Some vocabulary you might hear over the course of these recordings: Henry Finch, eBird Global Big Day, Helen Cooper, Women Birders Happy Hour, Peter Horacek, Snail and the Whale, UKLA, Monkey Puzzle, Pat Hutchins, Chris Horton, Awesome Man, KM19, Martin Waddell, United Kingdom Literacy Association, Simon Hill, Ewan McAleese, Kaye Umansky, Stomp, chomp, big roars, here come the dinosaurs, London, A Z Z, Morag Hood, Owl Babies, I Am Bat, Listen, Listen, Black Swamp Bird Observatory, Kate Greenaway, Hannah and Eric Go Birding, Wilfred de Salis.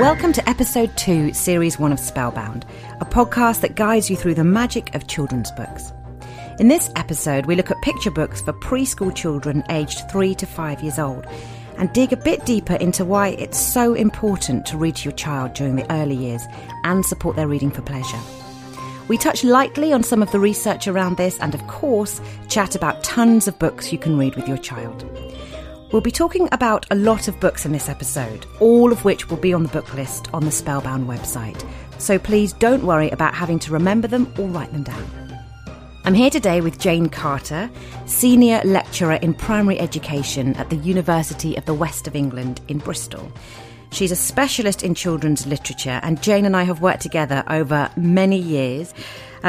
Welcome to Episode 2, Series 1 of Spellbound, a podcast that guides you through the magic of children's books. In this episode, we look at picture books for preschool children aged 3 to 5 years old and dig a bit deeper into why it's so important to read to your child during the early years and support their reading for pleasure. We touch lightly on some of the research around this and, of course, chat about tons of books you can read with your child. We'll be talking about a lot of books in this episode, all of which will be on the book list on the Spellbound website. So please don't worry about having to remember them or write them down. I'm here today with Jane Carter, Senior Lecturer in Primary Education at the University of the West of England in Bristol. She's a specialist in children's literature, and Jane and I have worked together over many years.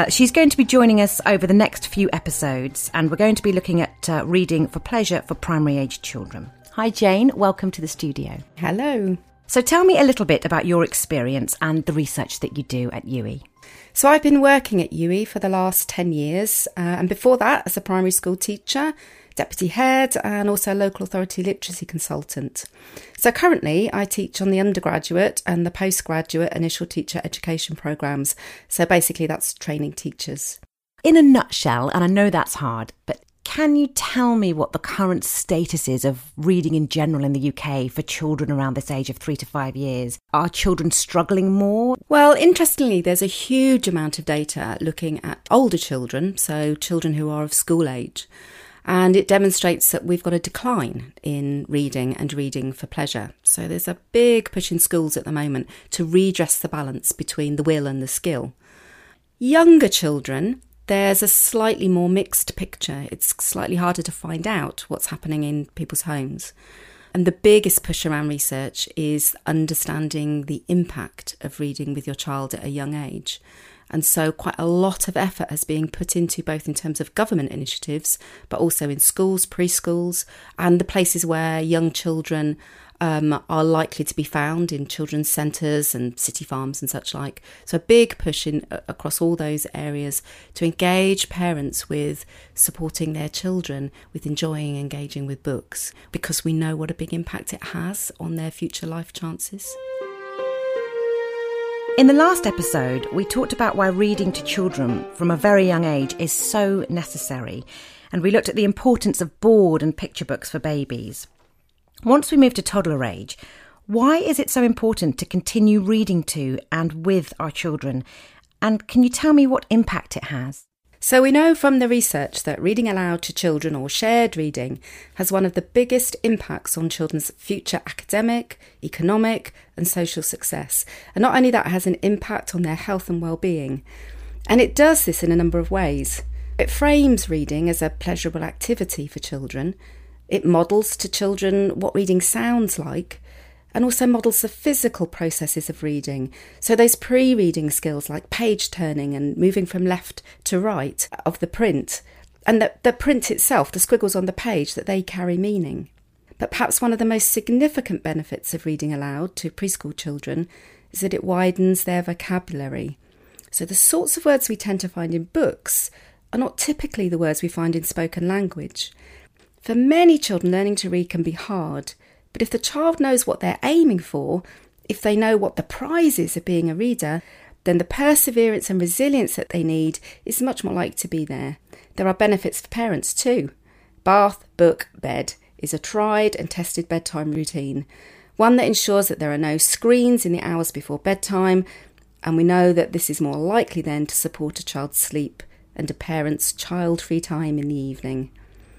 She's going to be joining us over the next few episodes, and we're going to be looking at reading for pleasure for primary-aged children. Hi, Jane. Welcome to the studio. Hello. So tell me a little bit about your experience and the research that you do at UWE. So I've been working at UWE for the last 10 years, and before that as a primary school teacher, deputy head, and also local authority literacy consultant. So currently I teach on the undergraduate and the postgraduate initial teacher education programmes. So basically that's training teachers. In a nutshell, and I know that's hard, but can you tell me what the current status is of reading in general in the UK for children around this age of 3 to 5 years? Are children struggling more? Well, interestingly, there's a huge amount of data looking at older children, so children who are of school age. And it demonstrates that we've got a decline in reading and reading for pleasure. So there's a big push in schools at the moment to redress the balance between the will and the skill. Younger children, there's a slightly more mixed picture. It's slightly harder to find out what's happening in people's homes. And the biggest push around research is understanding the impact of reading with your child at a young age. And so quite a lot of effort is being put into both in terms of government initiatives, but also in schools, preschools, and the places where young children are likely to be found in children's centres and city farms and such like. So a big push in across all those areas to engage parents with supporting their children, with enjoying engaging with books, because we know what a big impact it has on their future life chances. In the last episode, we talked about why reading to children from a very young age is so necessary, and we looked at the importance of board and picture books for babies. Once we move to toddler age, why is it so important to continue reading to and with our children? And can you tell me what impact it has? So we know from the research that reading aloud to children or shared reading has one of the biggest impacts on children's future academic, economic and social success. And not only that, it has an impact on their health and well-being. And it does this in a number of ways. It frames reading as a pleasurable activity for children. It models to children what reading sounds like, and also models the physical processes of reading. So those pre-reading skills like page turning and moving from left to right of the print, and the print itself, the squiggles on the page, that they carry meaning. But perhaps one of the most significant benefits of reading aloud to preschool children is that it widens their vocabulary. So the sorts of words we tend to find in books are not typically the words we find in spoken language. For many children, learning to read can be hard. But if the child knows what they're aiming for, if they know what the prize is of being a reader, then the perseverance and resilience that they need is much more likely to be there. There are benefits for parents too. Bath, book, bed is a tried and tested bedtime routine, one that ensures that there are no screens in the hours before bedtime, and we know that this is more likely then to support a child's sleep and a parent's child-free time in the evening.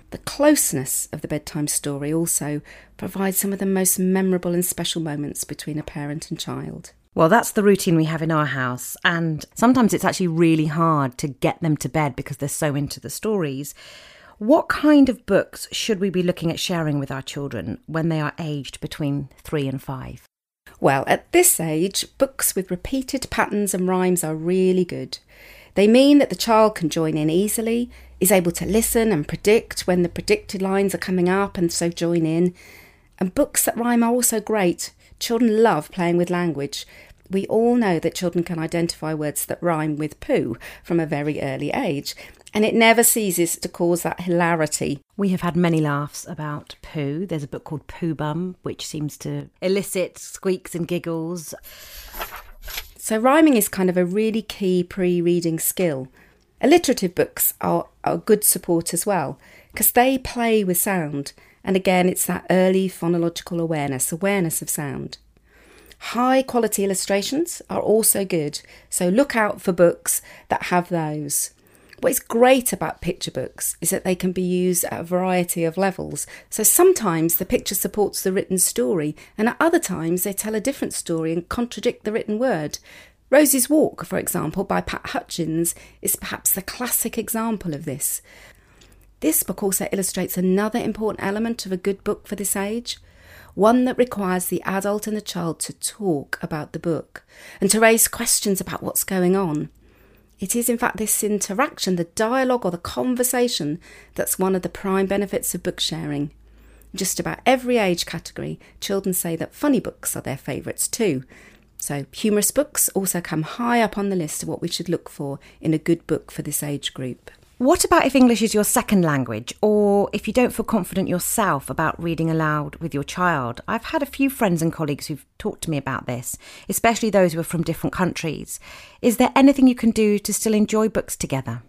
The closeness of the bedtime story also provides some of the most memorable and special moments between a parent and child. Well, that's the routine we have in our house, and sometimes it's actually really hard to get them to bed because they're so into the stories. What kind of books should we be looking at sharing with our children when they are aged between 3 and 5? Well, at this age, books with repeated patterns and rhymes are really good. They mean that the child can join in easily, is able to listen and predict when the predicted lines are coming up and so join in. And books that rhyme are also great. Children love playing with language. We all know that children can identify words that rhyme with poo from a very early age. And it never ceases to cause that hilarity. We have had many laughs about poo. There's a book called Poo Bum, which seems to elicit squeaks and giggles. So rhyming is kind of a really key pre-reading skill. Alliterative books are good support as well, because they play with sound. And again, it's that early phonological awareness of sound. High-quality illustrations are also good, so look out for books that have those. What's great about picture books is that they can be used at a variety of levels. So sometimes the picture supports the written story, and at other times they tell a different story and contradict the written word. Rosie's Walk, for example, by Pat Hutchins, is perhaps the classic example of this. This book also illustrates another important element of a good book for this age, one that requires the adult and the child to talk about the book and to raise questions about what's going on. It is, in fact, this interaction, the dialogue or the conversation, that's one of the prime benefits of book sharing. Just about every age category, children say that funny books are their favourites too. So humorous books also come high up on the list of what we should look for in a good book for this age group. What about if English is your second language, or if you don't feel confident yourself about reading aloud with your child? I've had a few friends and colleagues who've talked to me about this, especially those who are from different countries. Is there anything you can do to still enjoy books together?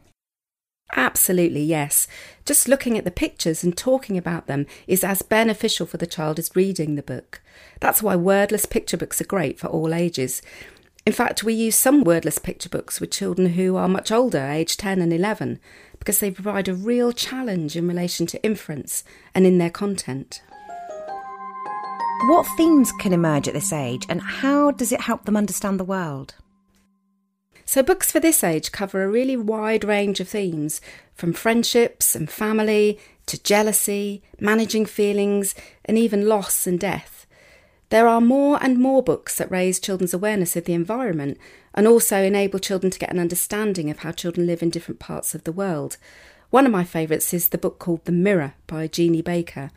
Absolutely, yes. Just looking at the pictures and talking about them is as beneficial for the child as reading the book. That's why wordless picture books are great for all ages. In fact, we use some wordless picture books with children who are much older, aged 10 and 11, because they provide a real challenge in relation to inference and in their content. What themes can emerge at this age, and how does it help them understand the world? So books for this age cover a really wide range of themes, from friendships and family to jealousy, managing feelings, and even loss and death. There are more and more books that raise children's awareness of the environment and also enable children to get an understanding of how children live in different parts of the world. One of my favourites is the book called The Mirror by Jeannie Baker,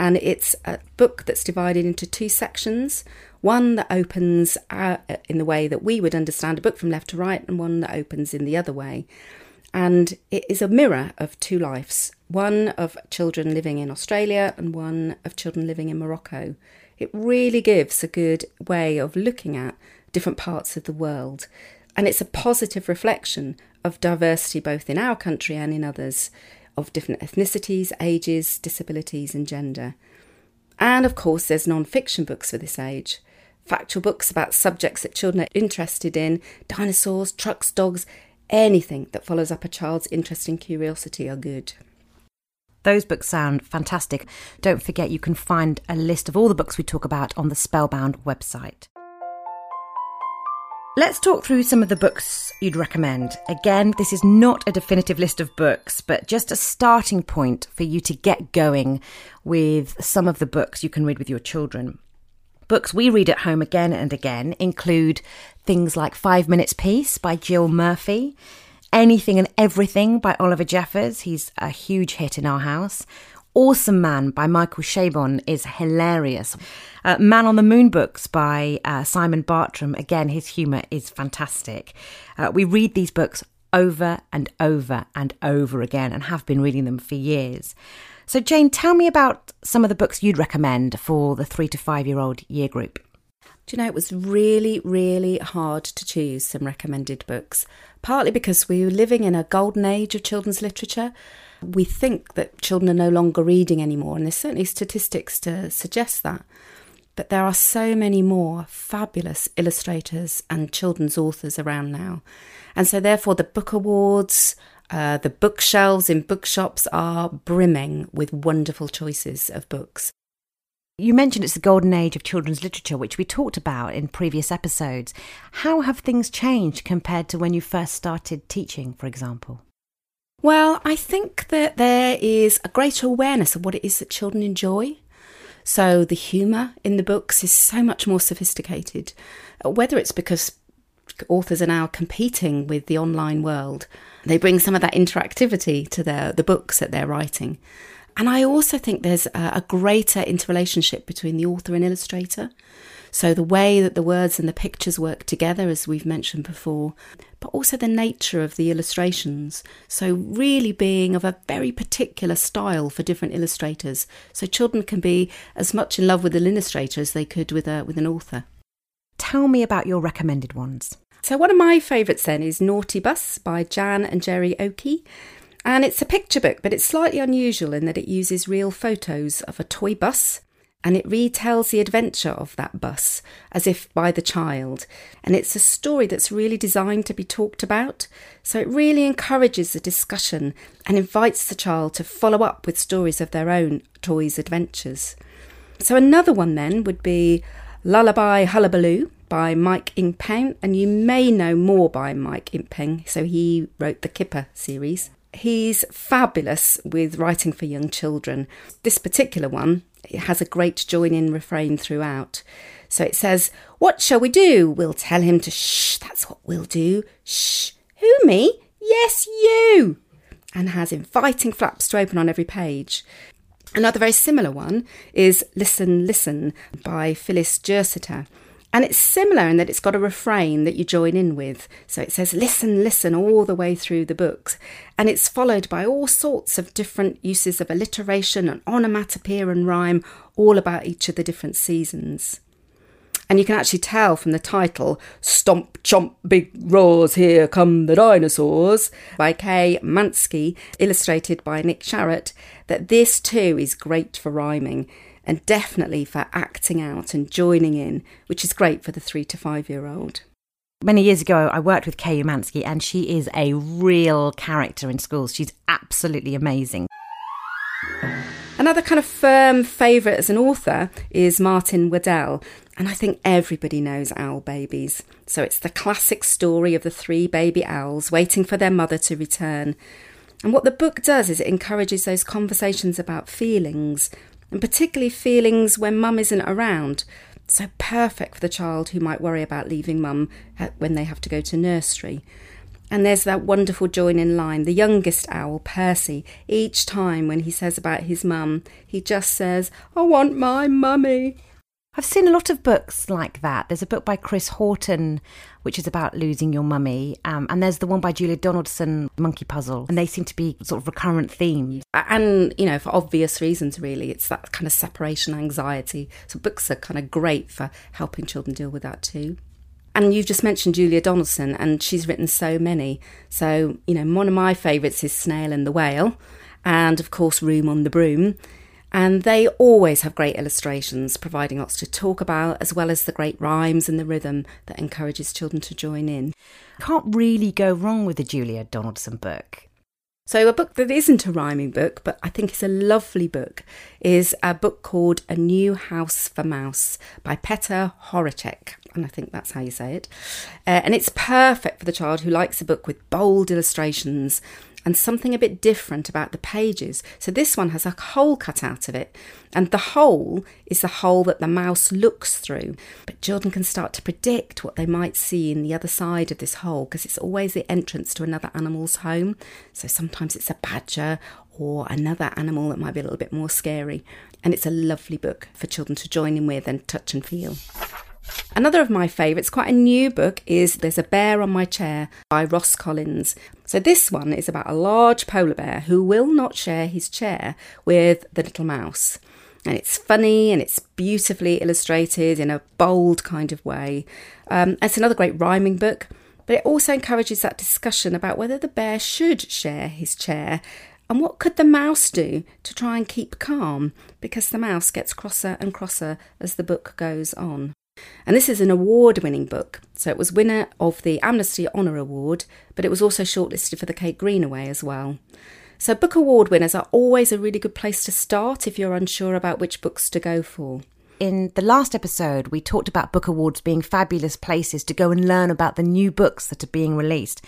and it's a book that's divided into two sections, one that opens in the way that we would understand a book from left to right, and one that opens in the other way. And it is a mirror of two lives, one of children living in Australia and one of children living in Morocco. It really gives a good way of looking at different parts of the world. And it's a positive reflection of diversity, both in our country and in others, of different ethnicities, ages, disabilities and gender. And of course, there's non-fiction books for this age. Factual books about subjects that children are interested in, dinosaurs, trucks, dogs, anything that follows up a child's interest and curiosity are good. Those books sound fantastic. Don't forget you can find a list of all the books we talk about on the Spellbound website. Let's talk through some of the books you'd recommend. Again, this is not a definitive list of books, but just a starting point for you to get going with some of the books you can read with your children. Books we read at home again and again include things like 5 Minutes Peace by Jill Murphy, Anything and Everything by Oliver Jeffers. He's a huge hit in our house. Awesome Man by Michael Chabon is hilarious. Man on the Moon books by Simon Bartram. Again, his humour is fantastic. We read these books over and over and over again and have been reading them for years. So Jane, tell me about some of the books you'd recommend for the 3 to 5 year old year group. Do you know, it was really, really hard to choose some recommended books, partly because we were living in a golden age of children's literature. We think that children are no longer reading anymore, and there's certainly statistics to suggest that. But there are so many more fabulous illustrators and children's authors around now. And so therefore the book awards, the bookshelves in bookshops are brimming with wonderful choices of books. You mentioned it's the golden age of children's literature, which we talked about in previous episodes. How have things changed compared to when you first started teaching, for example? Well, I think that there is a greater awareness of what it is that children enjoy. So the humour in the books is so much more sophisticated, whether it's because authors are now competing with the online world. They bring some of that interactivity to the books that they're writing. And I also think there's a greater interrelationship between the author and illustrator. So the way that the words and the pictures work together, as we've mentioned before, but also the nature of the illustrations. So really being of a very particular style for different illustrators. So children can be as much in love with an illustrator as they could with an author. Tell me about your recommended ones. So one of my favourites then is Naughty Bus by Jan and Gerry Oakey. And it's a picture book, but it's slightly unusual in that it uses real photos of a toy bus. And it retells the adventure of that bus, as if by the child. And it's a story that's really designed to be talked about. So it really encourages the discussion and invites the child to follow up with stories of their own toys' adventures. So another one then would be Lullaby Hullabaloo by Mick Inkpen. And you may know more by Mick Inkpen. So he wrote the Kipper series. He's fabulous with writing for young children. This particular one, it has a great join-in refrain throughout. So it says, "What shall we do? We'll tell him to shh, that's what we'll do. Shh, who, me? Yes, you!" And has inviting flaps to open on every page. Another very similar one is Listen, Listen by Phyllis Jersiter. And it's similar in that it's got a refrain that you join in with. So it says, "Listen, listen," all the way through the books. And it's followed by all sorts of different uses of alliteration and onomatopoeia and rhyme, all about each of the different seasons. And you can actually tell from the title, Stomp, Chomp, Big Roars, Here Come the Dinosaurs, by Kaye Umansky, illustrated by Nick Sharratt, that this too is great for rhyming. And definitely for acting out and joining in, which is great for the 3 to 5 year old. Many years ago, I worked with Kaye Umansky, and she is a real character in schools. She's absolutely amazing. Another kind of firm favourite as an author is Martin Waddell, and I think everybody knows Owl Babies. So it's the classic story of the 3 baby owls waiting for their mother to return. And what the book does is it encourages those conversations about feelings, and particularly feelings when mum isn't around. So perfect for the child who might worry about leaving mum when they have to go to nursery. And there's that wonderful join-in line, the youngest owl, Percy, each time when he says about his mum, he just says, "I want my mummy." I've seen a lot of books like that. There's a book by Chris Horton, which is about losing your mummy. And there's the one by Julia Donaldson, Monkey Puzzle. And they seem to be sort of recurrent themes. And, you know, for obvious reasons, really, it's that kind of separation anxiety. So books are kind of great for helping children deal with that too. And you've just mentioned Julia Donaldson, and she's written so many. So, you know, one of my favourites is Snail and the Whale, and, of course, Room on the Broom. And they always have great illustrations, providing lots to talk about, as well as the great rhymes and the rhythm that encourages children to join in. Can't really go wrong with the Julia Donaldson book. So a book that isn't a rhyming book, but I think is a lovely book, is a book called A New House for Mouse by Peter Horacek. And I think that's how you say it. And it's perfect for the child who likes a book with bold illustrations and something a bit different about the pages. So this one has a hole cut out of it, and the hole is the hole that the mouse looks through. But children can start to predict what they might see in the other side of this hole, because it's always the entrance to another animal's home. So sometimes it's a badger or another animal that might be a little bit more scary. And it's a lovely book for children to join in with and touch and feel. Another of my favourites, quite a new book, is There's a Bear on My Chair by Ross Collins. So this one is about a large polar bear who will not share his chair with the little mouse. And it's funny and it's beautifully illustrated in a bold kind of way. It's another great rhyming book, but it also encourages that discussion about whether the bear should share his chair and what could the mouse do to try and keep calm, because the mouse gets crosser and crosser as the book goes on. And this is an award-winning book, so it was winner of the Amnesty Honour Award, but it was also shortlisted for the Kate Greenaway as well. So book award winners are always a really good place to start if you're unsure about which books to go for. In the last episode, we talked about book awards being fabulous places to go and learn about the new books that are being released.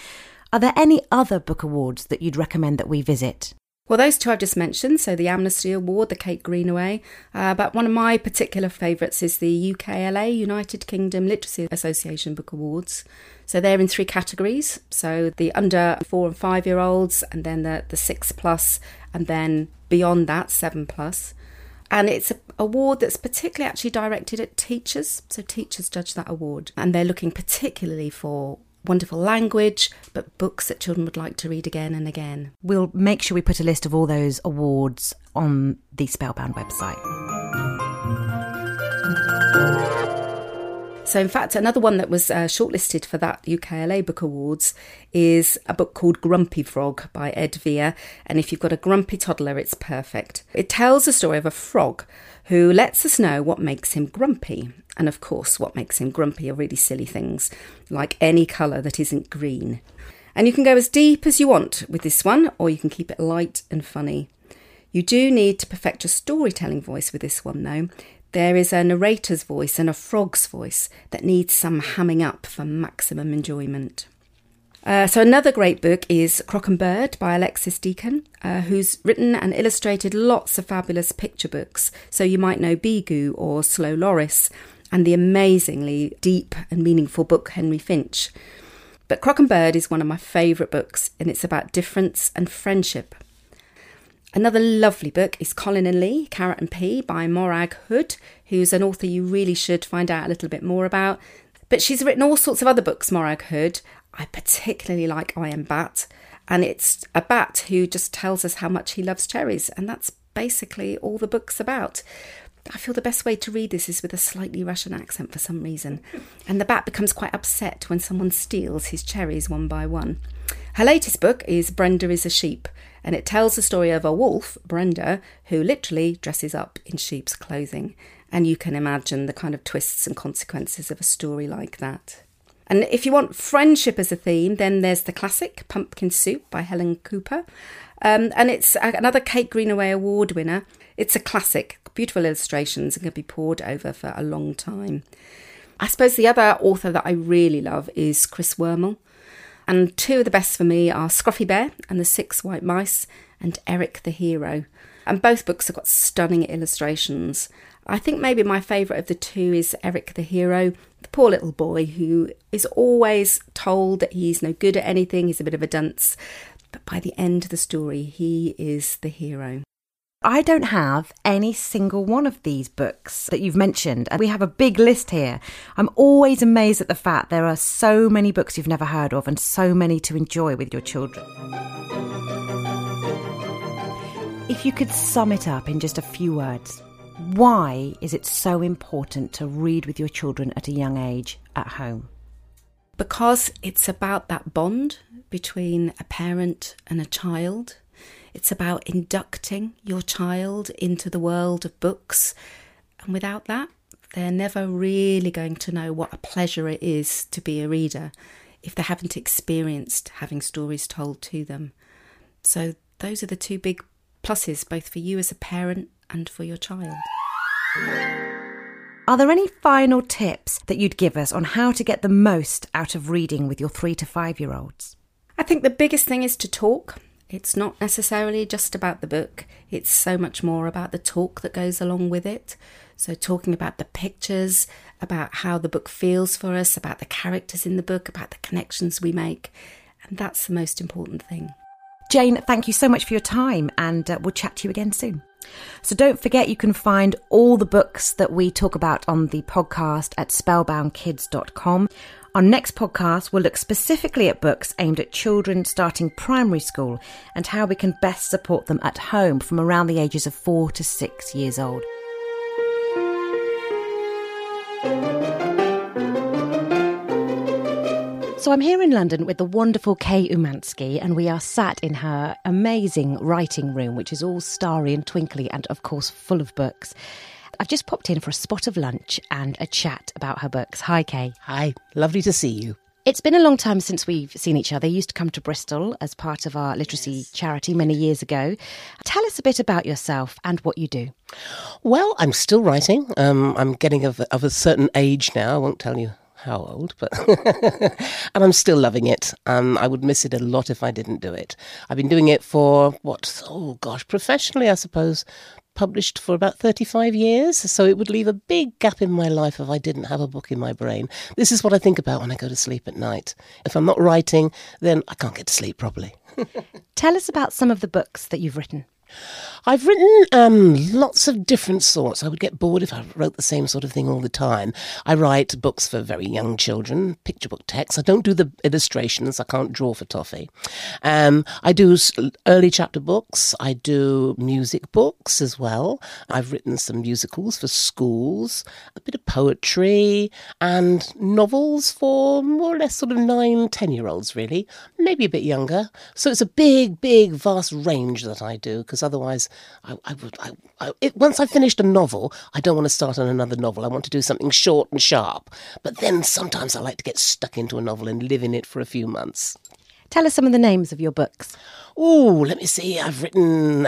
Are there any other book awards that you'd recommend that we visit? Well, those two I've just mentioned, so the Amnesty Award, the Kate Greenaway, but one of my particular favourites is the UKLA, United Kingdom Literacy Association Book Awards. So they're in 3 categories, so the under 4 and 5 year olds, and then the 6 plus, and then beyond that, 7 plus. And it's an award that's particularly actually directed at teachers. So teachers judge that award. And they're looking particularly for wonderful language, but books that children would like to read again and again. We'll make sure we put a list of all those awards on the Spellbound website. So in fact, another one that was shortlisted for that UKLA Book Awards is a book called Grumpy Frog by Ed Vere. And if you've got a grumpy toddler, it's perfect. It tells the story of a frog who lets us know what makes him grumpy. And of course, what makes him grumpy are really silly things, like any colour that isn't green. And you can go as deep as you want with this one, or you can keep it light and funny. You do need to perfect your storytelling voice with this one, though. There is a narrator's voice and a frog's voice that needs some hamming up for maximum enjoyment. So another great book is Croc and Bird by Alexis Deacon, who's written and illustrated lots of fabulous picture books. So you might know Bigu or Slow Loris, and the amazingly deep and meaningful book Henry Finch. But Croc and Bird is one of my favourite books, and it's about difference and friendship. Another lovely book is Colin and Lee, Carrot and Pea by Morag Hood, who's an author you really should find out a little bit more about. But she's written all sorts of other books, Morag Hood. I particularly like I Am Bat, and it's a bat who just tells us how much he loves cherries, and that's basically all the book's about. I feel the best way to read this is with a slightly Russian accent for some reason, and the bat becomes quite upset when someone steals his cherries one by one. Her latest book is Brenda is a Sheep, and it tells the story of a wolf, Brenda, who literally dresses up in sheep's clothing, and you can imagine the kind of twists and consequences of a story like that. And if you want friendship as a theme, then there's the classic Pumpkin Soup by Helen Cooper. And it's another Kate Greenaway award winner. It's a classic, beautiful illustrations, and can be pored over for a long time. I suppose the other author that I really love is Chris Wermel. And two of the best for me are Scruffy Bear and the Six White Mice and Eric the Hero. And both books have got stunning illustrations. I think maybe my favourite of the two is Eric the Hero, the poor little boy who is always told that he's no good at anything, he's a bit of a dunce. But by the end of the story, he is the hero. I don't have any single one of these books that you've mentioned. And we have a big list here. I'm always amazed at the fact there are so many books you've never heard of and so many to enjoy with your children. If you could sum it up in just a few words, why is it so important to read with your children at a young age at home? Because it's about that bond between a parent and a child. It's about inducting your child into the world of books. And without that, they're never really going to know what a pleasure it is to be a reader if they haven't experienced having stories told to them. So those are the two big pluses, both for you as a parent and for your child. Are there any final tips that you'd give us on how to get the most out of reading with your 3 to 5 year olds? I think the biggest thing is to talk. It's not necessarily just about the book. It's so much more about the talk that goes along with it. So talking about the pictures, about how the book feels for us, about the characters in the book, about the connections we make. And that's the most important thing. Jane, thank you so much for your time, and we'll chat to you again soon. So don't forget, you can find all the books that we talk about on the podcast at spellboundkids.com. Our next podcast will look specifically at books aimed at children starting primary school and how we can best support them at home from around the ages of 4 to 6 years old. So I'm here in London with the wonderful Kaye Umansky, and we are sat in her amazing writing room, which is all starry and twinkly and, of course, full of books. I've just popped in for a spot of lunch and a chat about her books. Hi, Kaye. Hi. Lovely to see you. It's been a long time since we've seen each other. You used to come to Bristol as part of our literacy charity many years ago. Tell us a bit about yourself and what you do. Well, I'm still writing. I'm getting of a certain age now. I won't tell you how old, but and I'm still loving it. I would miss it a lot if I didn't do it. I've been doing it for professionally, I suppose, published for about 35 years. So it would leave a big gap in my life if I didn't have a book in my brain. This is what I think about when I go to sleep at night. If I'm not writing, then I can't get to sleep properly. Tell us about some of the books that you've written. I've written lots of different sorts. I would get bored if I wrote the same sort of thing all the time. I write books for very young children, picture book texts. I don't do the illustrations. I can't draw for toffee. I do early chapter books. I do music books as well. I've written some musicals for schools, a bit of poetry, and novels for more or less sort of 9-10-year-olds, really, maybe a bit younger. So it's a big, big, vast range that I do, because otherwise once I've finished a novel, I don't want to start on another novel. I want to do something short and sharp. But then sometimes I like to get stuck into a novel and live in it for a few months. Tell us some of the names of your books. Oh, let me see. I've written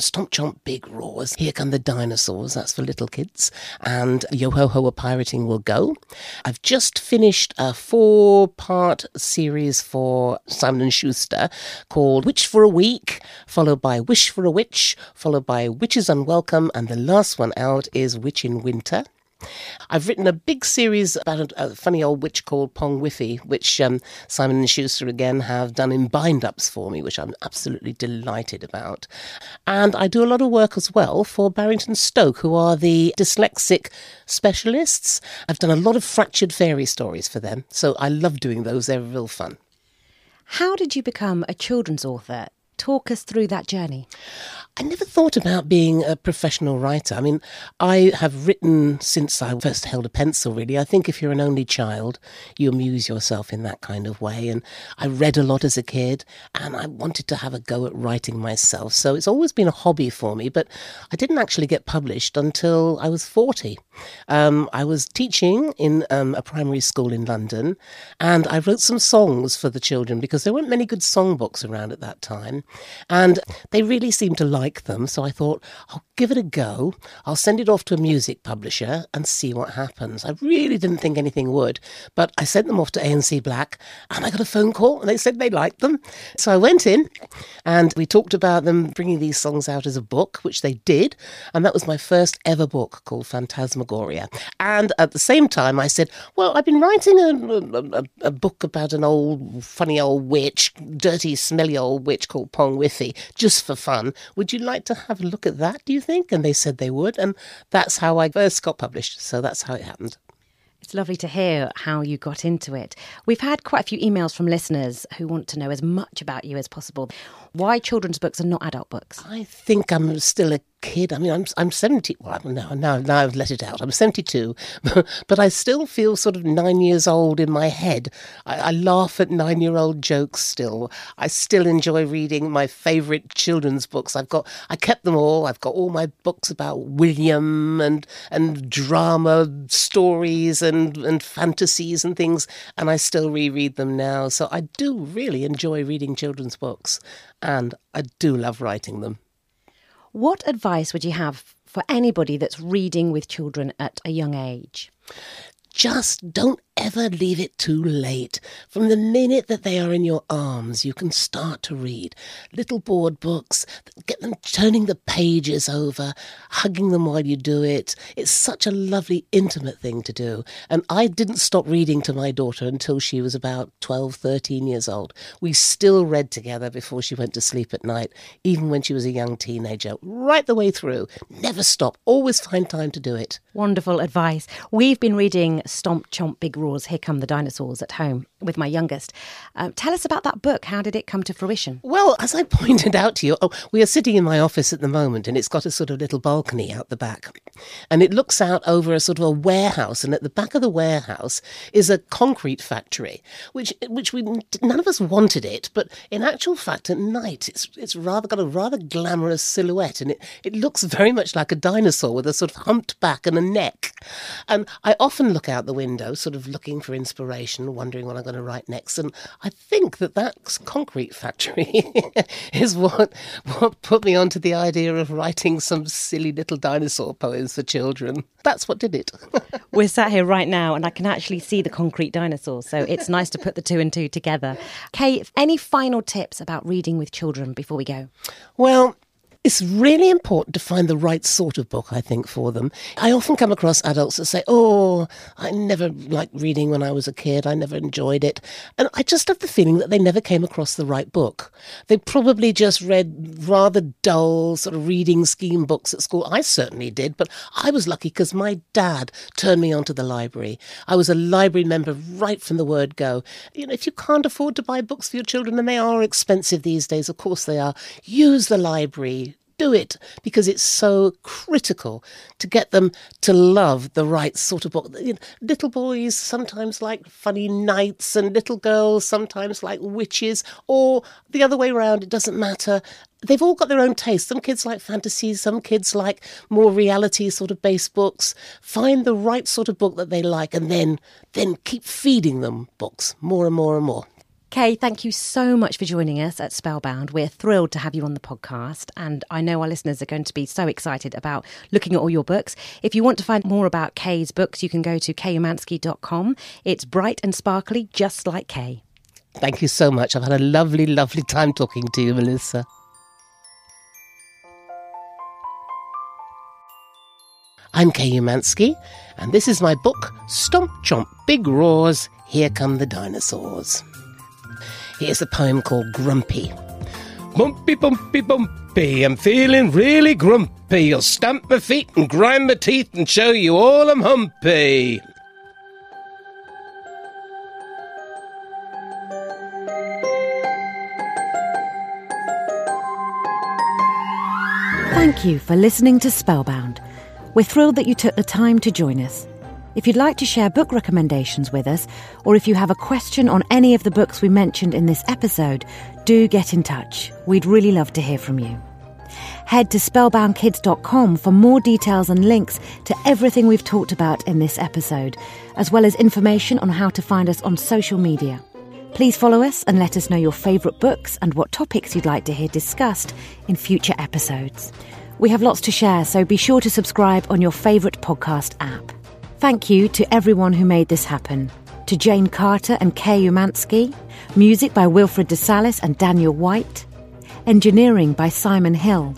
Stomp, Chomp, Big Roars, Here Come the Dinosaurs, that's for little kids, and Yo-Ho-Ho, A Pirating Will Go. I've just finished a 4-part series for Simon & Schuster called Witch for a Week, followed by Wish for a Witch, followed by Witches Unwelcome, and the last one out is Witch in Winter. I've written a big series about a funny old witch called Pong Whiffy, which Simon & Schuster again have done in bind-ups for me, which I'm absolutely delighted about. And I do a lot of work as well for Barrington Stoke, who are the dyslexic specialists. I've done a lot of fractured fairy stories for them, so I love doing those. They're real fun. How did you become a children's author? Talk us through that journey. I never thought about being a professional writer. I mean, I have written since I first held a pencil, really. I think if you're an only child, you amuse yourself in that kind of way. And I read a lot as a kid, and I wanted to have a go at writing myself. So it's always been a hobby for me, but I didn't actually get published until I was 40. I was teaching in a primary school in London, and I wrote some songs for the children because there weren't many good songbooks around at that time. And they really seemed to like them, so I thought, I'll give it a go. I'll send it off to a music publisher and see what happens. I really didn't think anything would, but I sent them off to ANC Black, and I got a phone call, and they said they liked them. So I went in, and we talked about them bringing these songs out as a book, which they did, and that was my first ever book called Phantasmagoria. And at the same time, I said, well, I've been writing a book about an old, funny old witch, dirty, smelly old witch called Pong Whiffy, just for fun. Would you like to have a look at that, do you think? And they said they would, and that's how I first got published. So that's how it happened. It's lovely to hear how you got into it. We've had quite a few emails from listeners who want to know as much about you as possible. Why children's books are not adult books? I think I'm still a kid. I mean, I'm 70. Well, now I've let it out. I'm 72, but I still feel sort of 9 years old in my head. I laugh at 9-year-old jokes still. I still enjoy reading my favourite children's books. I kept them all. I've got all my books about William and drama stories and fantasies and things, and I still reread them now. So I do really enjoy reading children's books, and I do love writing them. What advice would you have for anybody that's reading with children at a young age? Just don't ever leave it too late. From the minute that they are in your arms, you can start to read. Little board books, get them turning the pages over, hugging them while you do it. It's such a lovely, intimate thing to do. And I didn't stop reading to my daughter until she was about 12, 13 years old. We still read together before she went to sleep at night, even when she was a young teenager, right the way through. Never stop. Always find time to do it. Wonderful advice. We've been reading Stomp, Chomp, Big Roars, Here Come the Dinosaurs at home with my youngest. Tell us about that book. How did it come to fruition? Well, as I pointed out to you, we are sitting in my office at the moment, and it's got a sort of little balcony out the back, and it looks out over a sort of a warehouse, and at the back of the warehouse is a concrete factory, which none of us wanted it, but in actual fact at night it's rather got a rather glamorous silhouette, and it looks very much like a dinosaur with a sort of humped back and a neck. And I often look out the window, sort of looking for inspiration, wondering what I'm going to write next. And I think that concrete factory is what put me onto the idea of writing some silly little dinosaur poems for children. That's what did it. We're sat here right now, and I can actually see the concrete dinosaurs, so it's nice to put the two and two together. Kate, any final tips about reading with children before we go? Well, It's really important to find the right sort of book, I think, for them. I often come across adults that say, oh, I never liked reading when I was a kid. I never enjoyed it. And I just have the feeling that they never came across the right book. They probably just read rather dull sort of reading scheme books at school. I certainly did, but I was lucky because my dad turned me onto the library. I was a library member right from the word go. You know, if you can't afford to buy books for your children, and they are expensive these days, of course they are, use the library. Do it, because it's so critical to get them to love the right sort of book. You know, little boys sometimes like funny knights and little girls sometimes like witches, or the other way around, it doesn't matter. They've all got their own taste. Some kids like fantasies, some kids like more reality sort of based books. Find the right sort of book that they like, and then keep feeding them books more and more and more. Kaye, thank you so much for joining us at Spellbound. We're thrilled to have you on the podcast, and I know our listeners are going to be so excited about looking at all your books. If you want to find more about Kaye's books, you can go to kayeumansky.com. It's bright and sparkly, just like Kaye. Thank you so much. I've had a lovely, lovely time talking to you, Melissa. I'm Kaye Umansky, and this is my book, Stomp, Chomp, Big Roars, Here Come the Dinosaurs. Here's a poem called Grumpy. Bumpy, bumpy, bumpy, I'm feeling really grumpy. I'll stamp my feet and grind my teeth and show you all I'm humpy. Thank you for listening to Spellbound. We're thrilled that you took the time to join us. If you'd like to share book recommendations with us, or if you have a question on any of the books we mentioned in this episode, do get in touch. We'd really love to hear from you. Head to spellboundkids.com for more details and links to everything we've talked about in this episode, as well as information on how to find us on social media. Please follow us and let us know your favourite books and what topics you'd like to hear discussed in future episodes. We have lots to share, so be sure to subscribe on your favourite podcast app. Thank you to everyone who made this happen. To Jane Carter and Kaye Umansky. Music by Wilfred de Salis and Daniel White. Engineering by Simon Hill.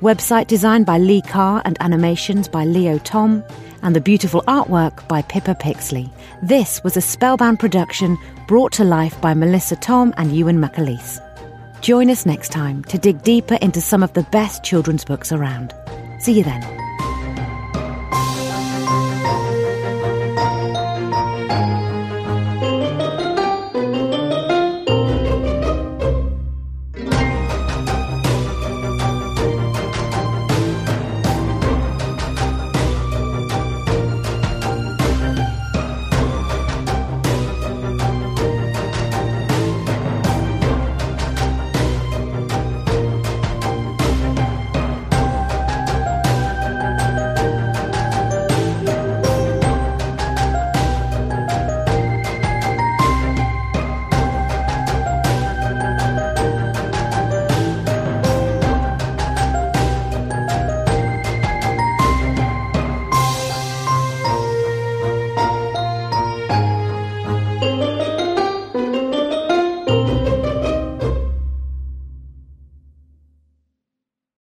Website design by Lee Carr and animations by Leo Tom. And the beautiful artwork by Pippa Pixley. This was a Spellbound production brought to life by Melissa Tom and Ewan McAleese. Join us next time to dig deeper into some of the best children's books around. See you then.